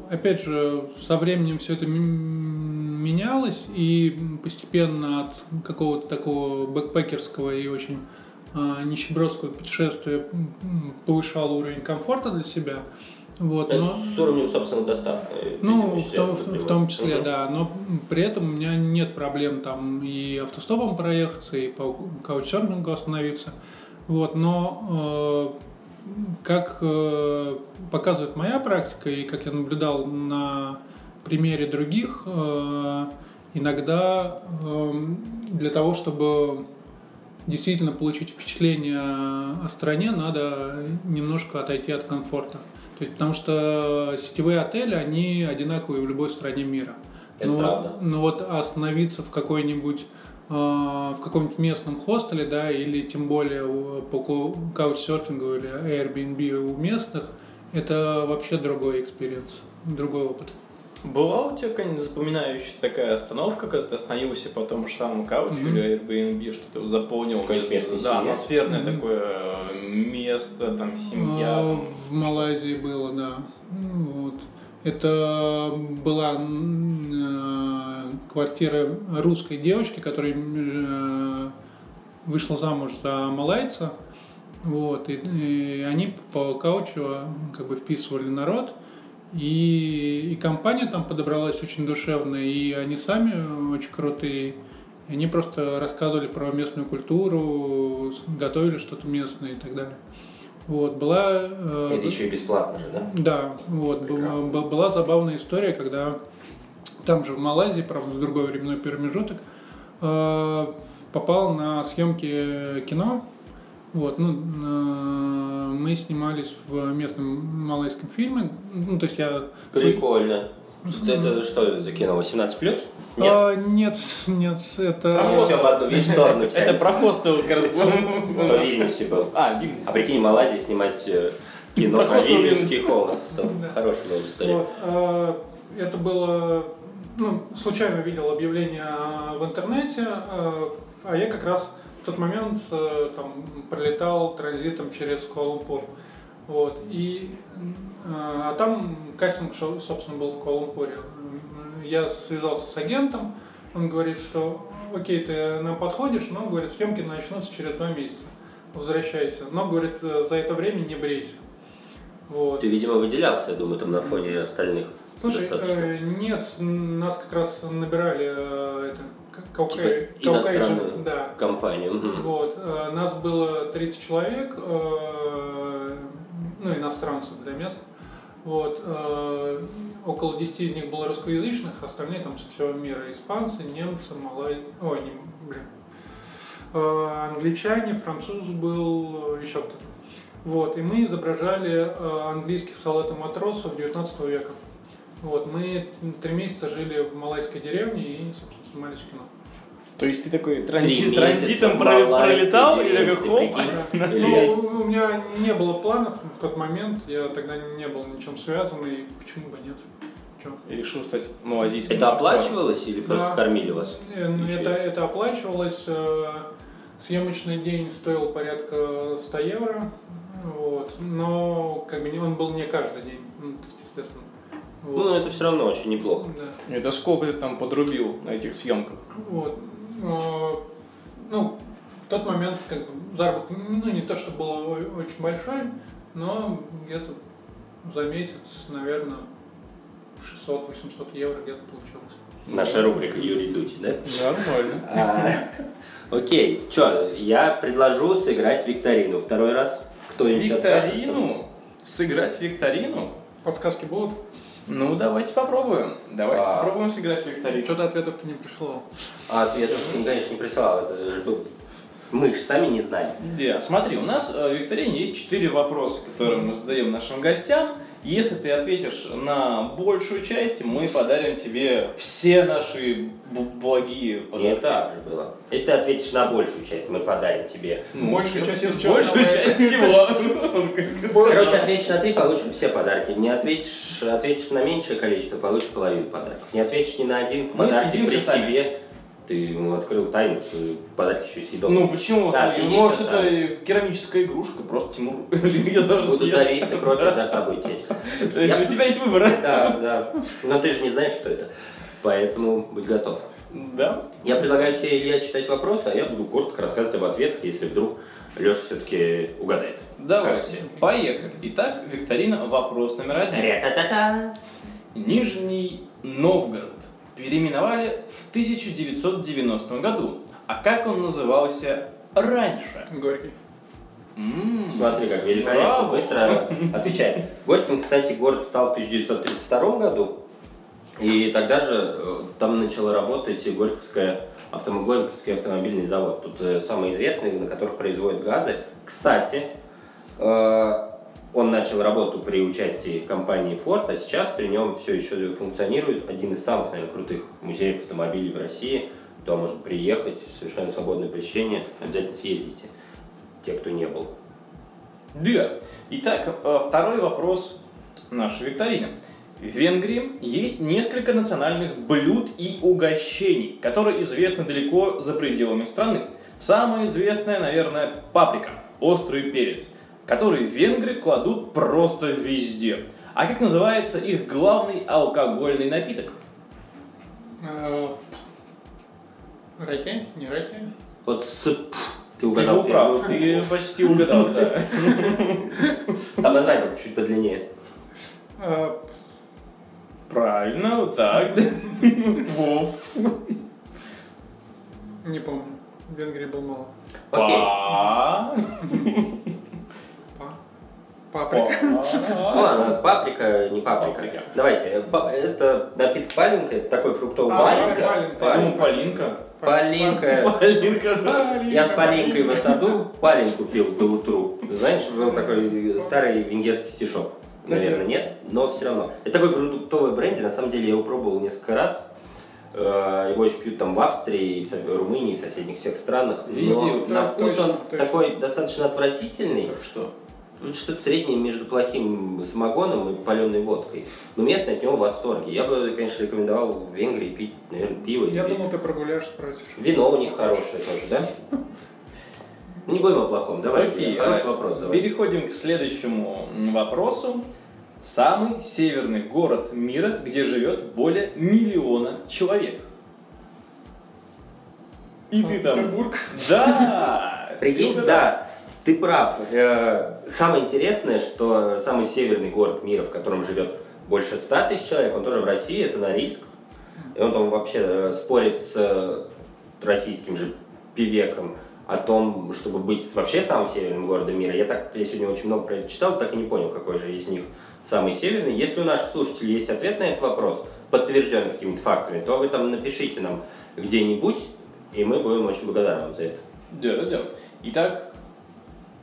опять же, со временем все это менялось, и постепенно от какого-то такого бэкпекерского и очень э, нищебродского путешествия повышал уровень комфорта для себя. Вот, но... С уровнем собственного достатка. Ну, в том, в том числе, угу. да. Но при этом у меня нет проблем там и автостопом проехаться, и по каучсерфингу остановиться. Вот, но э, как э, показывает моя практика и как я наблюдал на примере других, иногда для того, чтобы действительно получить впечатление о стране, надо немножко отойти от комфорта. То есть, потому что сетевые отели, они одинаковые в любой стране мира. Это но, правда. Но вот остановиться в какой-нибудь, в каком-нибудь местном хостеле, да, или тем более по каучсерфингу или Airbnb у местных, это вообще другой экспириенс, другой опыт. Была у тебя какая-нибудь запоминающаяся такая остановка, когда ты остановился по тому же самому каучу mm-hmm. или Airbnb, что ты заполнил какое-то да, атмосферное mm-hmm. такое место, там семья? А, там, в Малайзии было, да. Вот. Это была э, квартира русской девочки, которая э, вышла замуж за малайца. Вот. И, и они по каучу как бы вписывали народ. И, и компания там подобралась очень душевно, и они сами очень крутые. И они просто рассказывали про местную культуру, готовили что-то местное и так далее. Вот, была, это э, еще и бесплатно же, да? Да, вот, б, б, была забавная история, когда там же в Малайзии, правда, в другой временной промежуток, э, попал на съемки кино. Вот, ну, э, мы снимались в местном малайском фильме, ну, то есть я... Прикольно. С... Это что это за кино, восемнадцать плюс? Нет? А, нет, нет, это... А мы все в одну вещь сторону. Это про хостел, как раз. То в Вильнюсе был. А, в Вильнюсе. А прикинь, в Малайзии снимать кино про вильнюсский холод. Хорошая была история. Это было... Ну, случайно видел объявление в интернете, а я как раз... В тот момент там, пролетал транзитом через Куала-Лумпур. Вот, и, а там кастинг, собственно, был в Куала-Лумпуре. Я связался с агентом, он говорит, что окей, ты нам подходишь, но, говорит, съемки начнутся через два месяца, возвращайся. Но, говорит, за это время не брейся. Вот. Ты, видимо, выделялся, я думаю, там на фоне остальных. Слушай, э, нет, нас как раз набирали э, это, каука- типа иностранную да. компанию. Угу. Вот, э, нас было тридцать человек, э, ну, иностранцев для мест. Вот, э, около десяти из них было русскоязычных, остальные там со всего мира. Испанцы, немцы, малай... Ой, не... блин. Э, англичане, француз был, еще кто-то. Вот, и мы изображали э, английских солдат-матросов девятнадцатого века. Вот, мы три месяца жили в малайской деревне и, собственно, снимались в кино. То есть ты такой транзит, транзитом пролетал и такой хоп? Да. Ну, у меня не было планов в тот момент, я тогда не был ничем связан, и почему бы нет. И решил стать малазийским. Это оплачивалось или просто да. кормили вас? Это, это оплачивалось. Съемочный день стоил порядка сто евро, вот. Но как бы, он был не каждый день, ну, естественно. Вот. Ну, это все равно очень неплохо. Да. Это сколько ты там подрубил на этих съемках? Вот. Ну, в тот момент как бы, заработок, ну, не то, что было очень большой, но где-то за месяц, наверное, шестьсот-восемьсот евро где-то получилось. Наша рубрика «Юрий Дудь», да? Нормально. Окей, что, я предложу сыграть викторину второй раз. Кто-нибудь откажется? Викторину? Сыграть викторину? Подсказки будут? Ну, давайте попробуем. Давайте а... попробуем сыграть викторину. Что-то ответов ты не присылал. А ответов ты, конечно, не присылал. Это... Мы же сами не знали. Да. Смотри, у нас в викторине есть четыре вопроса, которые мы задаем нашим гостям. Если ты ответишь на большую часть, мы подарим тебе все наши б- благие подарки. Нет, так же было. Если ты ответишь на большую часть, мы подарим тебе... Ну, большую часть всего. Большую часть всего. Короче, ответишь на три, получишь все подарки. Не ответишь, ответишь на меньшее количество, получишь половину подарков. Не ответишь ни на один подарок при себе. Ты открыл тайну, что подарки еще и съедобные. Ну почему? Да, может, это сами. Керамическая игрушка, просто Тимур. Буду давиться, кровь изо рта будет течь. У тебя есть выбор. Да, да. Но ты же не знаешь, что это. Поэтому будь готов. Да. Я предлагаю тебе, Илья, читать вопросы, а я буду коротко рассказывать об ответах, если вдруг Леша все-таки угадает. Давайте. Поехали. Итак, викторина, вопрос номер один. Нижний Новгород переименовали в тысяча девятьсот девяностом году. А как он назывался раньше? Горький. М-м-м. Смотри, как великолепно, браво. Быстро отвечай. Горьким, кстати, город стал в тысяча девятьсот тридцать втором году. И тогда же там начал работать Горьковская, автом... Горьковский автомобильный завод. Тут э, самые известные, на которых производят газы. Кстати, э- он начал работу при участии компании Ford, а сейчас при нем все еще функционирует один из самых, наверное, крутых музеев автомобилей в России. Туда можно приехать, совершенно свободное посещение, обязательно съездите, те, кто не был. Да. Итак, второй вопрос нашей викторины. В Венгрии есть несколько национальных блюд и угощений, которые известны далеко за пределами страны. Самое известное, наверное, паприка, острый перец, которые венгры кладут просто везде. А как называется их главный алкогольный напиток? Ракия? Не ракия? Вот ты угадал. Ты прав, ты почти угадал, да. Там название чуть подлиннее. Правильно, вот так. Не помню, в Венгрии было мало. Окей. Паприка. Ну ладно, паприка, не паприка. паприка. Давайте, это напиток палинка, это такой фруктовый палинка. Я думаю, палинка. Палинка. Палинка. Я с палинкой в саду палинку пил до утру. Знаешь, был такой старый венгерский стишок. Наверное, нет, но все равно. Это такой фруктовый бренди, на самом деле я его пробовал несколько раз. Его еще пьют там в Австрии, в Румынии, в соседних всех странах. Везде. На вкус он такой достаточно отвратительный. Что? Ну, что-то среднее между плохим самогоном и паленой водкой. Но местные от него в восторге. Я бы, конечно, рекомендовал в Венгрии пить, наверное, пиво. Я думал, ты прогуляешь, спросишь. Вино у них хорошее тоже, да? Не будем о плохом, давай. Окей, хороший вопрос. Давай. Переходим к следующему вопросу. Самый северный город мира, где живет более миллиона человек. И ты там. Санкт-Петербург. Да! Прикинь, да. Ты прав. Самое интересное, что самый северный город мира, в котором живет больше ста тысяч человек, он тоже в России, это Норильск. И он там вообще спорит с российским же Певеком о том, чтобы быть вообще самым северным городом мира. Я, так, я сегодня очень много про это читал, так и не понял, какой же из них самый северный. Если у наших слушателей есть ответ на этот вопрос, подтвержденный какими-то фактами, то вы там напишите нам где-нибудь, и мы будем очень благодарны вам за это. Да, да, да. Итак,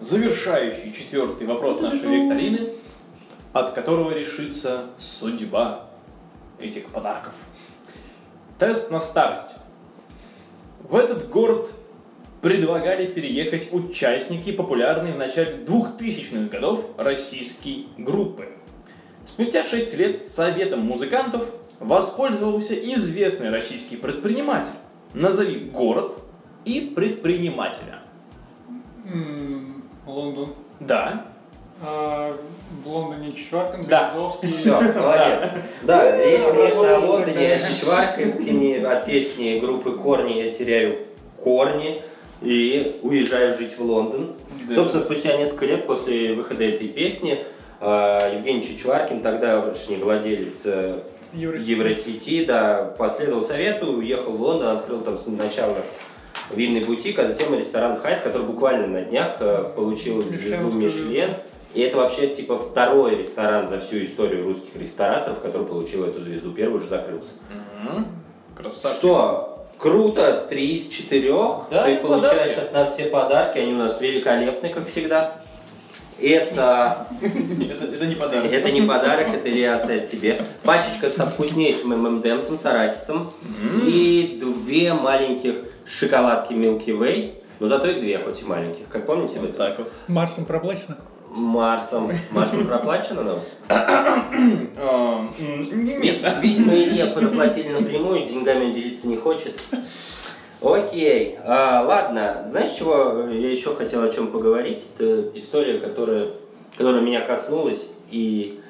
завершающий четвертый вопрос нашей викторины, от которого решится судьба этих подарков. Тест на старость. В этот город предлагали переехать участники популярной в начале двухтысячных годов российской группы. Спустя шесть лет советом музыкантов воспользовался известный российский предприниматель. Назови город и предпринимателя. Лондон. Да. А, в Лондоне Чичваркин, Березовский. Да. Все, молодец. Да, речь, конечно, о Лондоне Чичваркине, о песне группы Корни «Я теряю корни» и уезжаю жить в Лондон. Да. Собственно, спустя несколько лет после выхода этой песни Евгений Чичваркин, тогдашний владелец Евросети, Евросети да, последовал совету, уехал в Лондон, открыл там сначала винный бутик, а затем ресторан «Хайт», который буквально на днях получил звезду «Мишлен». И это вообще типа второй ресторан за всю историю русских рестораторов, который получил эту звезду. Первый уже закрылся. Угу. Красавчик. Что? Круто, три из четырех, да, ты получаешь подарки от нас, все подарки, они у нас великолепны, как всегда. Это... это, это не подарок. Это не подарок, это Илья оставит себе. Пачечка со вкуснейшим эм энд эмсом, с арахисом. Mm-hmm. И две маленьких шоколадки Milky Way, но зато их две, хоть и маленьких, как помните? Вот так вот. Марсом проплачено? Марсом. Марсом проплачено на вас? Нет, видимо, Илья проплатили напрямую, деньгами делиться не хочет. Окей, а, ладно, знаешь, чего я еще хотел о чем поговорить? Это история, которая, которая меня коснулась, и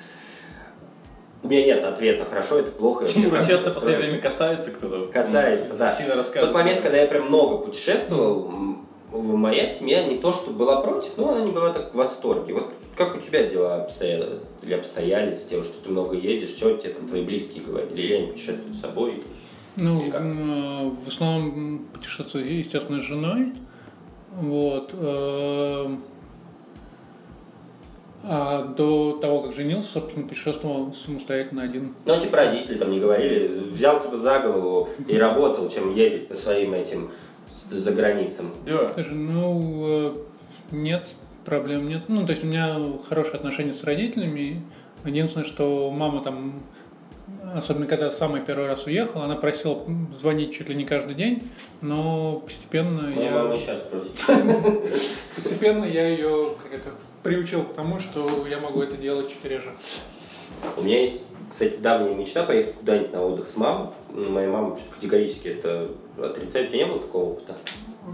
у меня нет ответа, хорошо, это плохо. Тимура часто в последнее время касается кто-то. Касается, да. Сильно рассказывает. В тот момент, когда я прям много путешествовал, моя семья не то что была против, но она не была так в восторге. Вот как у тебя дела обстояли, или обстояли с тем, что ты много ездишь, что тебе там твои близкие говорили, или они путешествуют с собой? Ну, в основном путешествую, естественно, с женой, вот, а до того, как женился, собственно, путешествовал самостоятельно один. Ну, типа родители там не говорили, взялся бы за голову и работал, чем ездить по своим этим заграницам. Да. Ну, нет, проблем нет, ну, то есть у меня хорошие отношения с родителями, единственное, что мама там... Особенно, когда самый первый раз уехал, она просила звонить чуть ли не каждый день, но постепенно Моя я... мама сейчас просит. Постепенно я ее приучил к тому, что я могу это делать чуть реже. У меня есть, кстати, давняя мечта поехать куда-нибудь на отдых с мамой. Моя мама категорически это отрицает. У тебя не было такого опыта?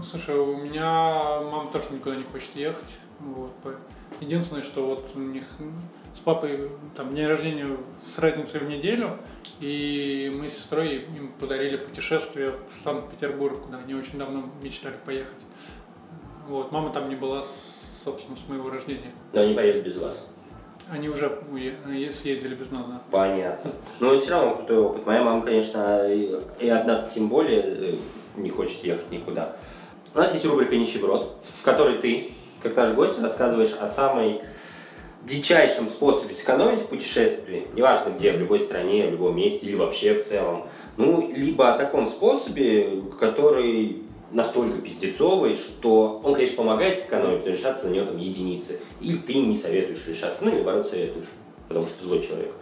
Слушай, у меня мама тоже никуда не хочет ехать. Вот. Единственное, что вот у них... С папой там день рождения с разницей в неделю, и мы с сестрой им подарили путешествие в Санкт-Петербург, куда они очень давно мечтали поехать. Вот, мама там не была, собственно, с моего рождения. Но они поедут без вас. Они уже съездили без нас, да. Понятно. Ну, все равно крутой опыт. Моя мама, конечно, и одна тем более не хочет ехать никуда. У нас есть рубрика «Нищеброд», в которой ты, как наш гость, рассказываешь о самой... дичайшем способе сэкономить в путешествии, неважно где, в любой стране, в любом месте или вообще в целом, ну, либо о таком способе, который настолько пиздецовый, что он, конечно, помогает сэкономить, но решаться на него там единицы. И ты не советуешь решаться, ну, или наоборот, советуешь, потому что ты злой человек.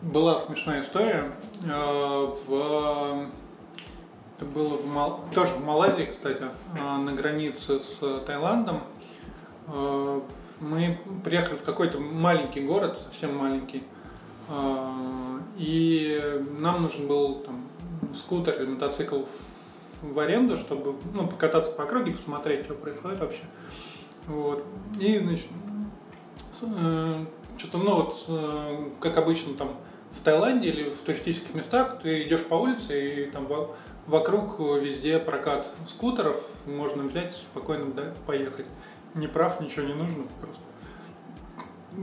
Была смешная история. В... Это было в Мал... тоже в Малайзии, кстати, на границе с Таиландом. Мы приехали в какой-то маленький город, совсем маленький, и нам нужен был там, скутер или мотоцикл в аренду, чтобы ну, покататься по округе, посмотреть, что происходит вообще. Вот. И, значит, что-то, ну вот, как обычно, там в Таиланде или в туристических местах ты идешь по улице, и там Вокруг везде прокат скутеров, можно взять, спокойно да, поехать. Не прав, ничего не нужно, просто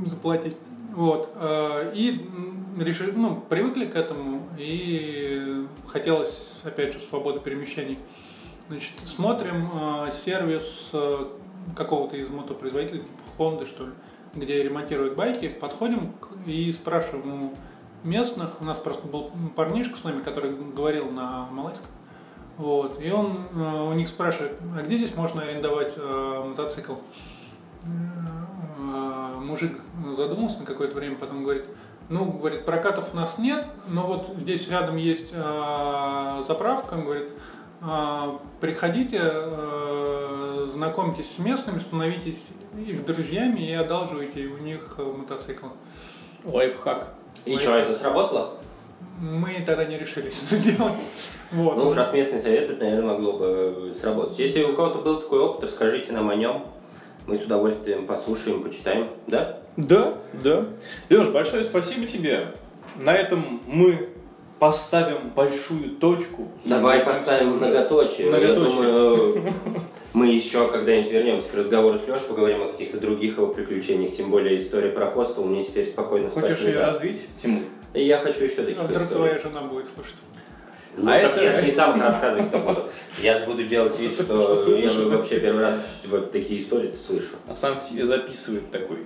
заплатить. Вот. И решили, ну, привыкли к этому, и хотелось, опять же, свободы перемещений. Значит, смотрим сервис какого-то из мотопроизводителя, типа Honda, что ли, где ремонтируют байки, подходим и спрашиваем у местных. У нас просто был парнишка с нами, который говорил на малайском. Вот. И он у них спрашивает, а где здесь можно арендовать мотоцикл? Мужик задумался на какое-то время, потом говорит, ну, говорит, прокатов у нас нет, но вот здесь рядом есть заправка, он говорит, приходите, знакомьтесь с местными, становитесь их друзьями и одалживайте у них мотоцикл. Лайфхак. И Лайфхак. Что, это сработало? Мы тогда не решились это сделать. Вот. Ну, раз местный совет, это, наверное, могло бы сработать. Если у кого-то был такой опыт, расскажите нам о нем. Мы с удовольствием послушаем, почитаем. Да? Да, да. Леш, большое спасибо тебе. На этом мы поставим большую точку. Давай поставим многоточие. Многоточие. Мы еще когда-нибудь вернемся к разговору с Лешей, поговорим о каких-то других его приключениях, тем более история про хостел, мне теперь спокойно спать. Хочешь ее развить, Тимур? И я хочу еще таких историй. Вдруг твоя жена будет слушать. Ну а так это... я же не сам их рассказывать-то буду. Я же буду делать вид, что, что я вообще первый раз вот такие истории-то слышу. А сам к себе записывает такой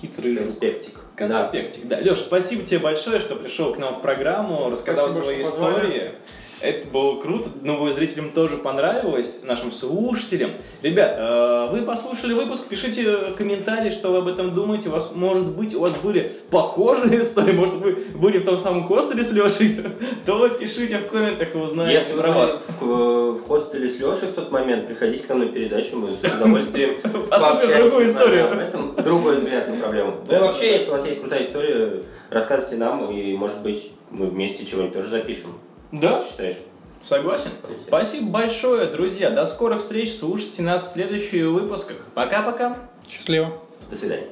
хитрый конспектик. Конспектик, да. да. Леш, спасибо тебе большое, что пришел к нам в программу, рассказал спасибо, свои истории. Позвали. Это было круто, новым зрителям тоже понравилось, нашим слушателям. Ребят, вы послушали выпуск, пишите комментарии, что вы об этом думаете. У вас, может быть, у вас были похожие истории, может, вы были в том самом хостеле с Лешей, то пишите в комментах и узнаете про вас. Если вы в хостеле с Лешей в тот момент, приходите к нам на передачу, мы с удовольствием послушаем другую историю. Другой взгляд на проблему. Ну и вообще, если у вас есть крутая история, рассказывайте нам, и, может быть, мы вместе чего-нибудь тоже запишем. Да? Считаешь? Согласен. Спасибо. Спасибо большое, друзья. До скорых встреч. Слушайте нас в следующих выпусках. Пока-пока. Счастливо. До свидания.